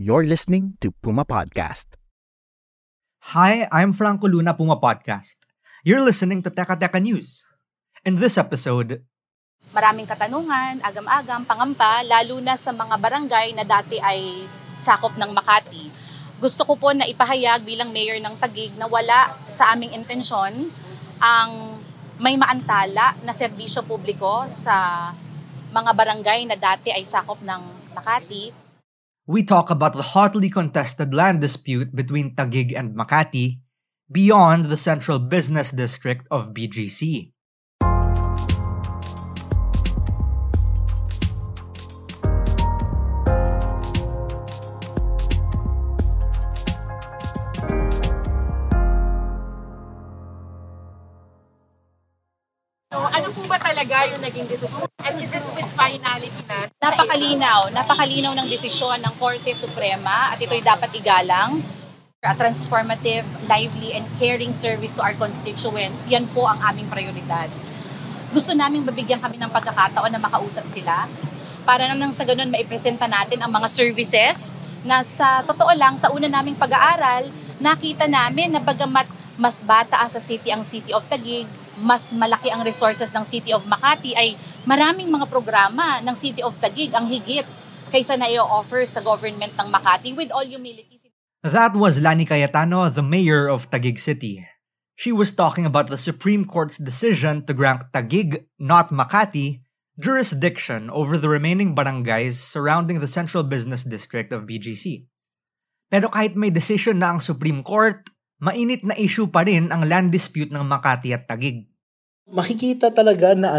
You're listening to Puma Podcast. Hi, I'm Franco Luna, Puma Podcast. You're listening to Teka Teka News. In this episode, maraming katanungan, agam-agam, pangamba, lalo na sa mga barangay na dati ay sakop ng Makati. Gusto ko po na ipahayag bilang mayor ng Taguig na wala sa aming intensyon ang may maantala na serbisyo publiko sa mga barangay na dati ay sakop ng Makati. We talk about the hotly contested land dispute between Taguig and Makati beyond the central business district of BGC. Yung naging desisyon. And is it with finality na? Napakalinaw ng desisyon ng Korte Suprema at ito'y dapat igalang. A transformative, lively, and caring service to our constituents. Yan po ang aming prioridad. Gusto naming babigyan kami ng pagkakataon na makausap sila para nang sa ganun maipresenta natin ang mga services na sa totoo lang, sa una naming pag-aaral, nakita namin na bagamat mas bata sa city ang City of Taguig, mas malaki ang resources ng City of Makati, ay maraming mga programa ng City of Taguig ang higit kaysa na i-offer sa government ng Makati, with all humility. That was Lani Cayetano, the mayor of Taguig City. She was talking about the Supreme Court's decision to grant Taguig, not Makati, jurisdiction over the remaining barangays surrounding the central business district of BGC. Pero kahit may decision na ang Supreme Court, mainit na issue pa rin ang land dispute ng Makati at Taguig. Makikita talaga na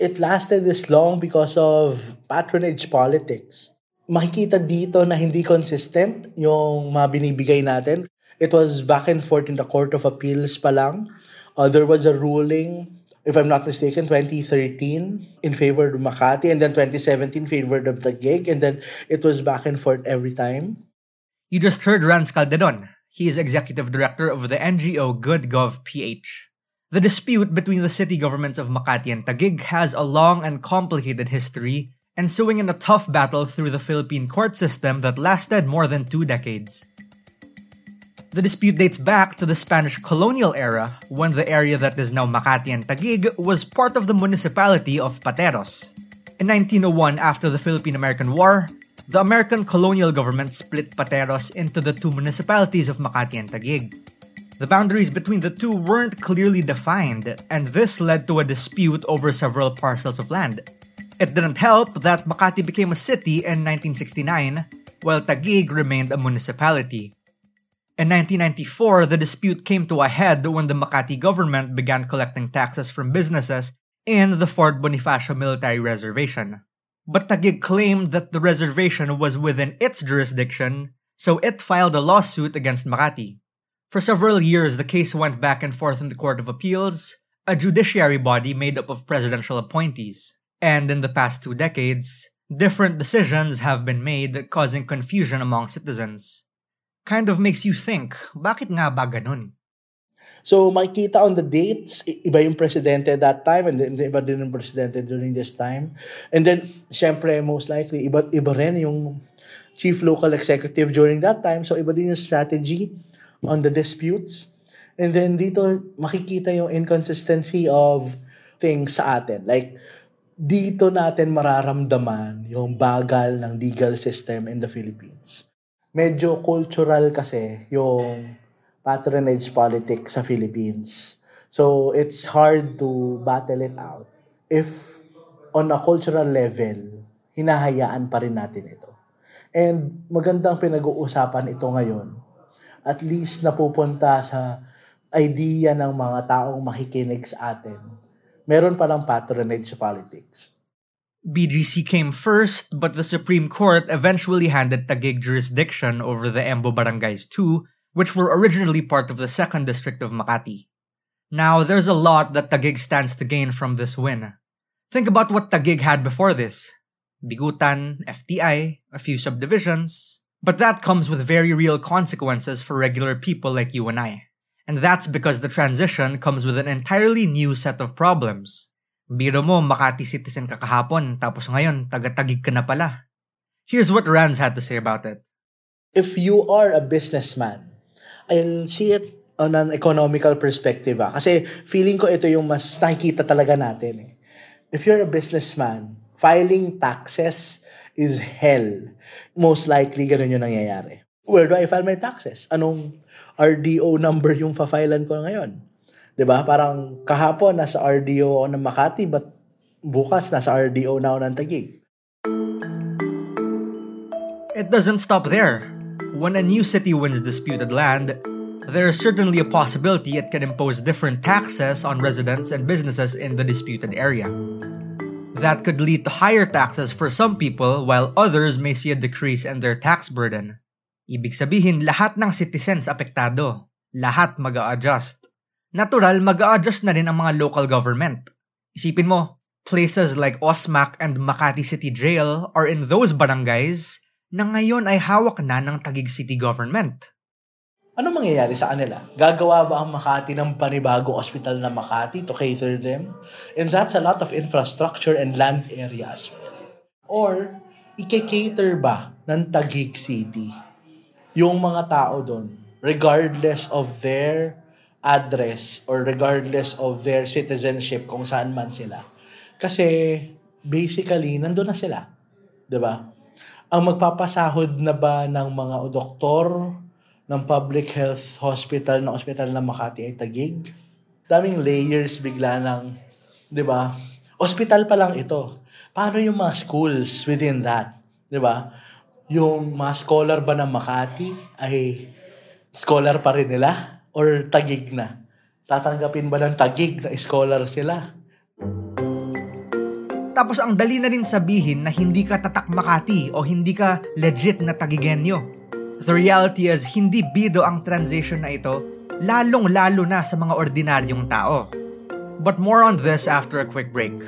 it lasted this long because of patronage politics. Makikita dito na hindi consistent yung mga binibigay natin. It was back and forth in the Court of Appeals pa lang. There was a ruling, if I'm not mistaken, 2013 in favor of Makati, and then 2017 in favor of Taguig, and then it was back and forth every time. You just heard Ranz Calderon. He is executive director of the NGO GoodGov PH. The dispute between the city governments of Makati and Taguig has a long and complicated history, ensuing in a tough battle through the Philippine court system that lasted more than 2 decades. The dispute dates back to the Spanish colonial era, when the area that is now Makati and Taguig was part of the municipality of Pateros. In 1901, after the Philippine-American War, the American colonial government split Pateros into the 2 municipalities of Makati and Taguig. The boundaries between the 2 weren't clearly defined, and this led to a dispute over several parcels of land. It didn't help that Makati became a city in 1969, while Taguig remained a municipality. In 1994, the dispute came to a head when the Makati government began collecting taxes from businesses in the Fort Bonifacio Military Reservation. But Taguig claimed that the reservation was within its jurisdiction, so it filed a lawsuit against Makati. For several years, the case went back and forth in the Court of Appeals, a judiciary body made up of presidential appointees. And in the past 2 decades, different decisions have been made, causing confusion among citizens. Kind of makes you think, bakit nga ba ganun? So makikita on the dates, iba yung presidente at that time, and iba din yung presidente during this time. And then, syempre, most likely, iba rin yung chief local executive during that time. So iba din yung strategy on the disputes. And then dito, makikita yung inconsistency of things sa atin. Like, dito natin mararamdaman yung bagal ng legal system in the Philippines. Medyo cultural kasi yung patronage politics sa Philippines. So, it's hard to battle it out if on a cultural level, hinahayaan pa rin natin ito. And magandang pinag-uusapan ito ngayon. At least napupunta sa idea ng mga taong makikinig sa atin meron palang patronage sa politics. BGC came first, but the Supreme Court eventually handed Taguig jurisdiction over the Embo barangays too, which were originally part of the 2nd District of Makati. Now, there's a lot that Taguig stands to gain from this win. Think about what Taguig had before this. Bigutan, FTI, a few subdivisions. But that comes with very real consequences for regular people like you and I. And that's because the transition comes with an entirely new set of problems. Biro mo, Makati citizen ka kahapon, tapos ngayon, taga-Taguig ka na pala. Here's what Ranz had to say about it. If you are a businessman, I'll see it on an economical perspective. Kasi feeling ko ito yung mas nakikita talaga natin. If you're a businessman, filing taxes is hell. Most likely, ganun yung nangyayari. Where do I file my taxes? Anong RDO number yung fafilan ko ngayon? Diba? Parang kahapon, nasa RDO ng Makati, but bukas, nasa RDO na ako ng Taguig. It doesn't stop there. When a new city wins disputed land, there is certainly a possibility it can impose different taxes on residents and businesses in the disputed area. That could lead to higher taxes for some people while others may see a decrease in their tax burden. Ibig sabihin, lahat ng citizens apektado. Lahat mag-a-adjust. Natural, mag-a-adjust na rin ang mga local government. Isipin mo, places like OSMAC and Makati City Jail are in those barangays na ngayon ay hawak na ng Taguig City Government. Ano mangyayari sa kanila? Gagawa ba ang Makati ng panibagong ospital na Makati to cater them? And that's a lot of infrastructure and land area as well. Or, ike-cater ba ng Taguig City yung mga tao doon regardless of their address or regardless of their citizenship kung saan man sila? Kasi, basically, nandun na sila. Diba? Ang magpapasahod na ba ng mga doktor, ng public health hospital na Makati ay Taguig. Daming layers bigla ng, di ba? Hospital pa lang ito. Paano yung mga schools within that? Di ba? Yung mga scholar ba ng Makati ay scholar pa rin nila? Or Taguig na? Tatanggapin ba ng Taguig na scholar sila? Tapos ang dali na rin sabihin na hindi ka tatak Makati o hindi ka legit na Taguigenyo. The reality is, hindi bido ang transition na ito, lalong-lalo na sa mga ordinaryong tao. But more on this after a quick break.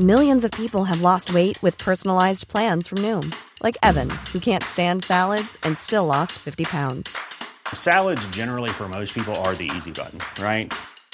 Millions of people have lost weight with personalized plans from Noom. Like Evan, who can't stand salads and still lost 50 pounds. Salads generally for most people are the easy button, right?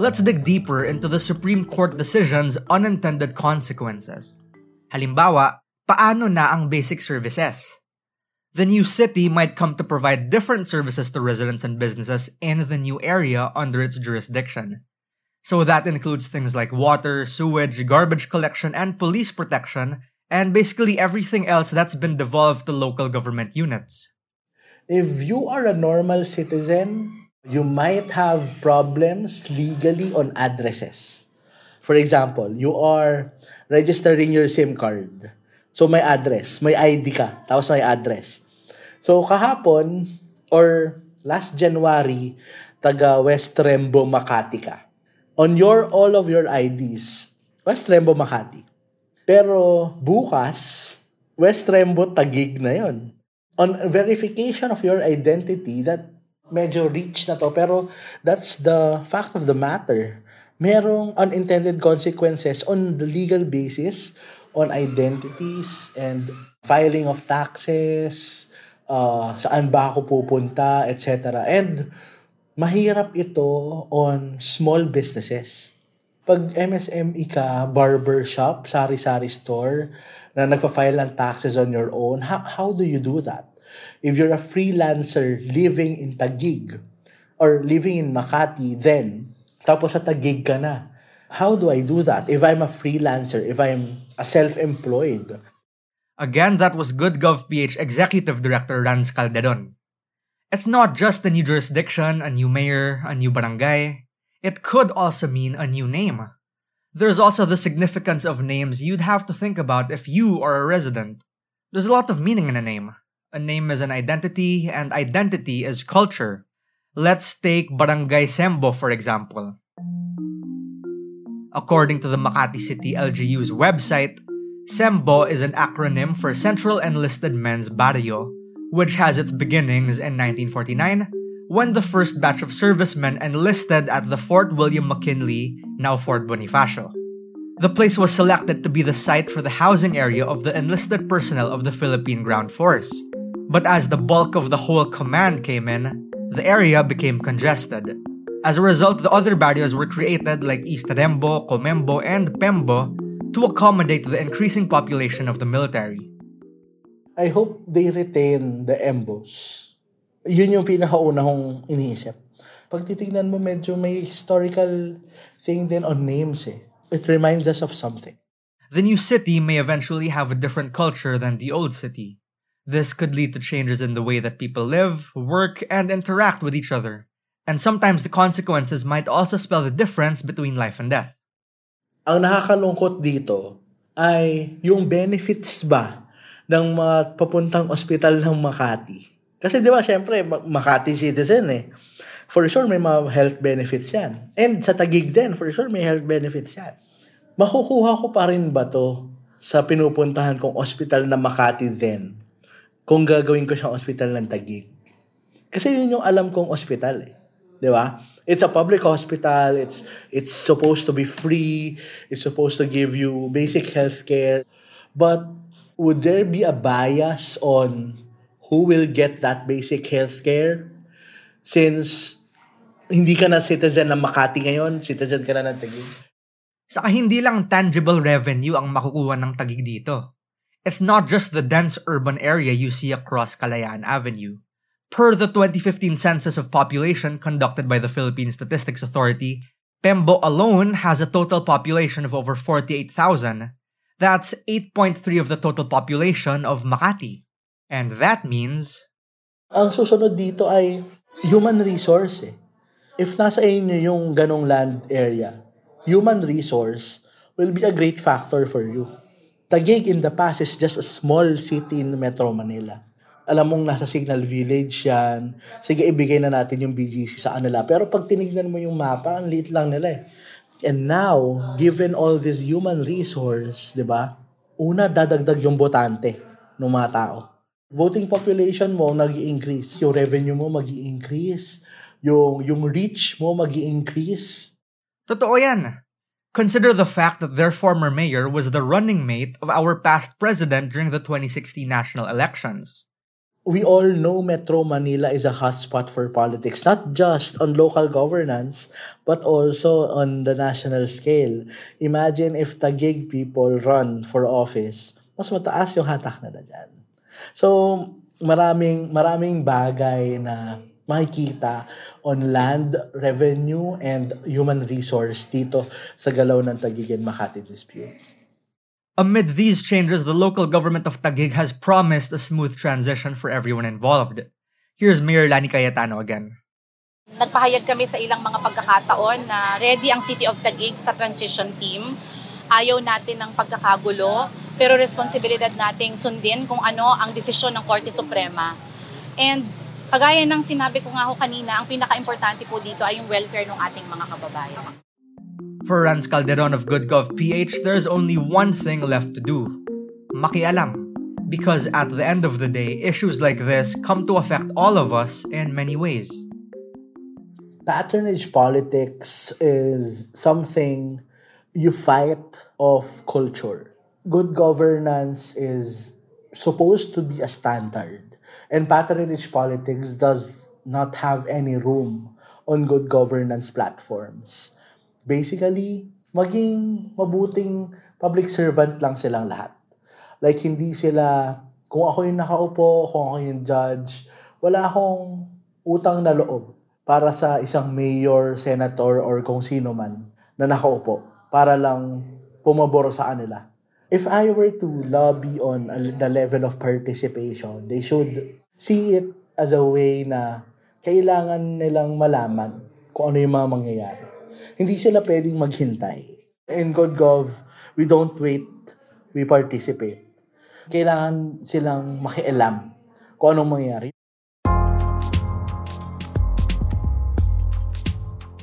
Let's dig deeper into the Supreme Court decision's unintended consequences. Halimbawa, paano na ang basic services? The new city might come to provide different services to residents and businesses in the new area under its jurisdiction. So that includes things like water, sewage, garbage collection, and police protection, and basically everything else that's been devolved to local government units. If you are a normal citizen, you might have problems legally on addresses. For example, you are registering your SIM card. So may address, may ID ka, tapos may address. So kahapon or last January, taga West Rembo, Makati ka. On all of your IDs, West Rembo, Makati. Pero bukas, West Rembo Taguig na yon. On verification of your identity, that medyo rich na to, pero that's the fact of the matter. Merong unintended consequences on the legal basis, on identities and filing of taxes, saan ba ako pupunta, etc. And mahirap ito on small businesses. Pag MSME ka, barbershop, sari-sari store, na nagpa-file ng taxes on your own, how do you do that? If you're a freelancer living in Taguig or living in Makati then, tapos sa Taguig ka na, how do I do that if I'm a freelancer, if I'm a self-employed? Again, that was GoodGov PH Executive Director Ranz Calderon. It's not just a new jurisdiction, a new mayor, a new barangay. It could also mean a new name. There's also the significance of names you'd have to think about if you are a resident. There's a lot of meaning in a name. A name is an identity, and identity is culture. Let's take Barangay Sembo for example. According to the Makati City LGU's website, Sembo is an acronym for Central Enlisted Men's Barrio, which has its beginnings in 1949, when the first batch of servicemen enlisted at the Fort William McKinley, now Fort Bonifacio. The place was selected to be the site for the housing area of the enlisted personnel of the Philippine Ground Force. But as the bulk of the whole command came in, the area became congested. As a result, the other barrios were created like East Rembo, Comembo, and Pembo to accommodate the increasing population of the military. I hope they retain the Embos. Yun yung pinakauna kong iniisip. Pag titignan mo, medyo may historical thing din on names eh. It reminds us of something. The new city may eventually have a different culture than the old city. This could lead to changes in the way that people live, work, and interact with each other. And sometimes the consequences might also spell the difference between life and death. Ang nakakalungkot dito ay yung benefits ba ng mga papuntang ospital ng Makati. Kasi di ba, syempre, Makati citizen eh. For sure, may mga health benefits yan. And sa Taguig din, for sure, may health benefits yan. Makukuha ko pa rin ba to sa pinupuntahan kong ospital na Makati din? Kung gagawin ko siyang ospital ng Taguig. Kasi yun yung alam kong ospital eh. Di ba? It's a public hospital. It's supposed to be free. It's supposed to give you basic healthcare. But would there be a bias on who will get that basic healthcare? Since hindi ka na citizen ng Makati ngayon, citizen ka na ng Taguig. Saka hindi lang tangible revenue ang makukuha ng Taguig dito. It's not just the dense urban area you see across Kalayaan Avenue. Per the 2015 Census of Population conducted by the Philippine Statistics Authority, Pembo alone has a total population of over 48,000. That's 8.3 of the total population of Makati. And that means... Ang susunod dito ay human resource eh. If nasa inyo yung ganong land area, human resource will be a great factor for you. Taguig in the past is just a small city in Metro Manila. Alam mong nasa Signal Village yan. Sige, ibigay na natin yung BGC sa kanila. Pero pag tinignan mo yung mapa, ang liit lang nila eh. And now, given all this human resource, di ba? Una, dadagdag yung botante ng mga tao. Voting population mo nag-i-increase, yung revenue mo mag-i-increase, yung reach mo mag-i-increase. Totoo yan. Consider the fact that their former mayor was the running mate of our past president during the 2016 national elections. We all know Metro Manila is a hotspot for politics, not just on local governance, but also on the national scale. Imagine if Taguig people run for office, mas mataas yung hatak na dyan. So, maraming bagay na makikita on land, revenue, and human resource dito sa galaw ng Taguig and Makati dispute. Amid these changes, the local government of Taguig has promised a smooth transition for everyone involved. Here's Mayor Lani Cayetano again. Nagpahayag kami sa ilang mga pagkakataon na ready ang City of Taguig sa transition team. Ayaw natin ng pagkakagulo, pero responsibilidad nating sundin kung ano ang desisyon ng Korte Suprema. And kagaya ng sinabi ko nga ho kanina, ang pinaka-importante po dito ay yung welfare ng ating mga kababayan. For Ranz Calderon of GoodGov PH, there's only one thing left to do. Makialam. Because at the end of the day, issues like this come to affect all of us in many ways. Patronage politics is something you fight off culture. Good governance is supposed to be a standard, and patronage politics does not have any room on good governance platforms. Basically, maging mabuting public servant lang silang lahat. Like, hindi sila, kung ako yung nakaupo, kung ako yung judge, wala akong utang na loob para sa isang mayor, senator, or kung sino man na nakaupo para lang pumabor sa kanila. If I were to lobby on the level of participation, they should see it as a way na kailangan nilang malaman kung ano yung mga mangyayari. Hindi sila pwedeng maghintay. In GoodGov, we don't wait, we participate. Kailangan silang makialam kung anong mangyayari.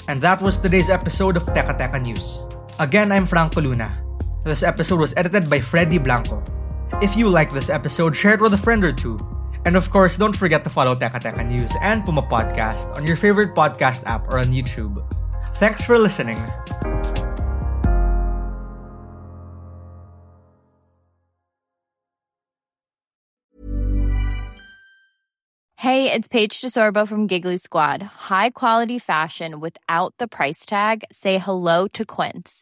And that was today's episode of Teka Teka News. Again, I'm Franco Luna. This episode was edited by Freddy Blanco. If you like this episode, share it with a friend or two. And of course, don't forget to follow Teka Teka News and Puma Podcast on your favorite podcast app or on YouTube. Thanks for listening. Hey, it's Paige DeSorbo from Giggly Squad. High quality fashion without the price tag. Say hello to Quince.